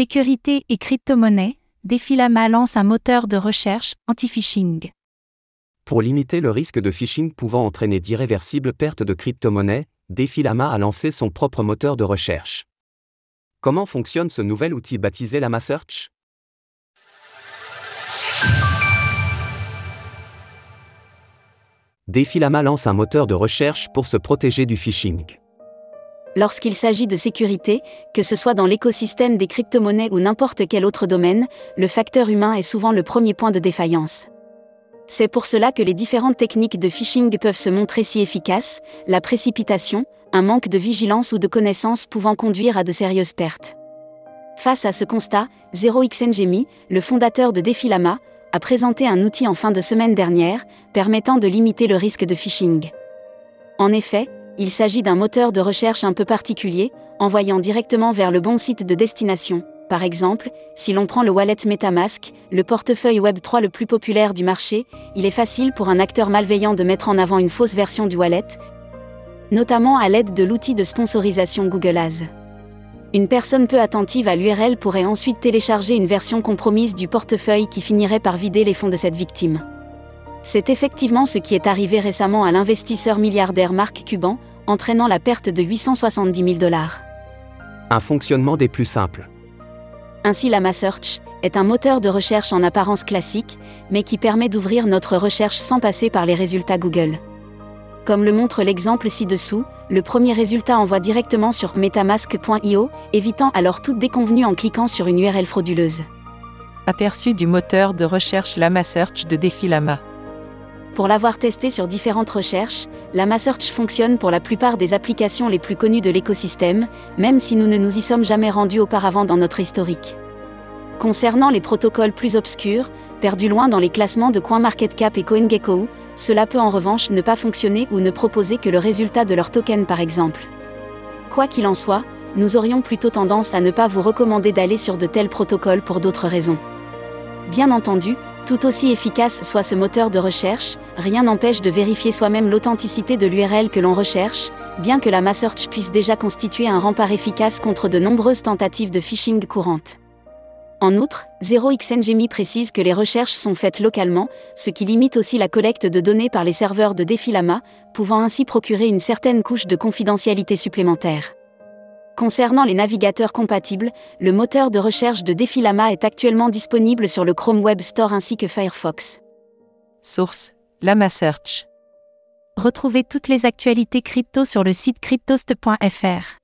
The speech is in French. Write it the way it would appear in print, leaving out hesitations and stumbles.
Sécurité et cryptomonnaies, DeFiLlama lance un moteur de recherche anti-phishing. Pour limiter le risque de phishing pouvant entraîner d'irréversibles pertes de cryptomonnaies, DeFiLlama a lancé son propre moteur de recherche. Comment fonctionne ce nouvel outil baptisé LlamaSearch ? DeFiLlama lance un moteur de recherche pour se protéger du phishing. Lorsqu'il s'agit de sécurité, que ce soit dans l'écosystème des cryptomonnaies ou n'importe quel autre domaine, le facteur humain est souvent le premier point de défaillance. C'est pour cela que les différentes techniques de phishing peuvent se montrer si efficaces, la précipitation, un manque de vigilance ou de connaissances pouvant conduire à de sérieuses pertes. Face à ce constat, 0xNGMI, le fondateur de DeFiLlama, a présenté un outil en fin de semaine dernière, permettant de limiter le risque de phishing. En effet, il s'agit d'un moteur de recherche un peu particulier, envoyant directement vers le bon site de destination. Par exemple, si l'on prend le wallet MetaMask, le portefeuille Web3 le plus populaire du marché, il est facile pour un acteur malveillant de mettre en avant une fausse version du wallet, notamment à l'aide de l'outil de sponsorisation Google Ads. Une personne peu attentive à l'URL pourrait ensuite télécharger une version compromise du portefeuille qui finirait par vider les fonds de cette victime. C'est effectivement ce qui est arrivé récemment à l'investisseur milliardaire Marc Cuban, entraînant la perte de 870 000 $. Un fonctionnement des plus simples. Ainsi, LlamaSearch est un moteur de recherche en apparence classique, mais qui permet d'ouvrir notre recherche sans passer par les résultats Google. Comme le montre l'exemple ci-dessous, le premier résultat envoie directement sur metamask.io, évitant alors toute déconvenue en cliquant sur une URL frauduleuse. Aperçu du moteur de recherche LlamaSearch de DeFiLlama. Pour l'avoir testé sur différentes recherches, LlamaSearch fonctionne pour la plupart des applications les plus connues de l'écosystème, même si nous ne nous y sommes jamais rendus auparavant dans notre historique. Concernant les protocoles plus obscurs, perdus loin dans les classements de CoinMarketCap et CoinGecko, cela peut en revanche ne pas fonctionner ou ne proposer que le résultat de leur token par exemple. Quoi qu'il en soit, nous aurions plutôt tendance à ne pas vous recommander d'aller sur de tels protocoles pour d'autres raisons. Bien entendu, tout aussi efficace soit ce moteur de recherche, rien n'empêche de vérifier soi-même l'authenticité de l'URL que l'on recherche, bien que LlamaSearch puisse déjà constituer un rempart efficace contre de nombreuses tentatives de phishing courantes. En outre, 0xNGMI précise que les recherches sont faites localement, ce qui limite aussi la collecte de données par les serveurs de DeFiLlama, pouvant ainsi procurer une certaine couche de confidentialité supplémentaire. Concernant les navigateurs compatibles, le moteur de recherche de DeFiLlama est actuellement disponible sur le Chrome Web Store ainsi que Firefox. Source : LlamaSearch. Retrouvez toutes les actualités crypto sur le site cryptost.fr.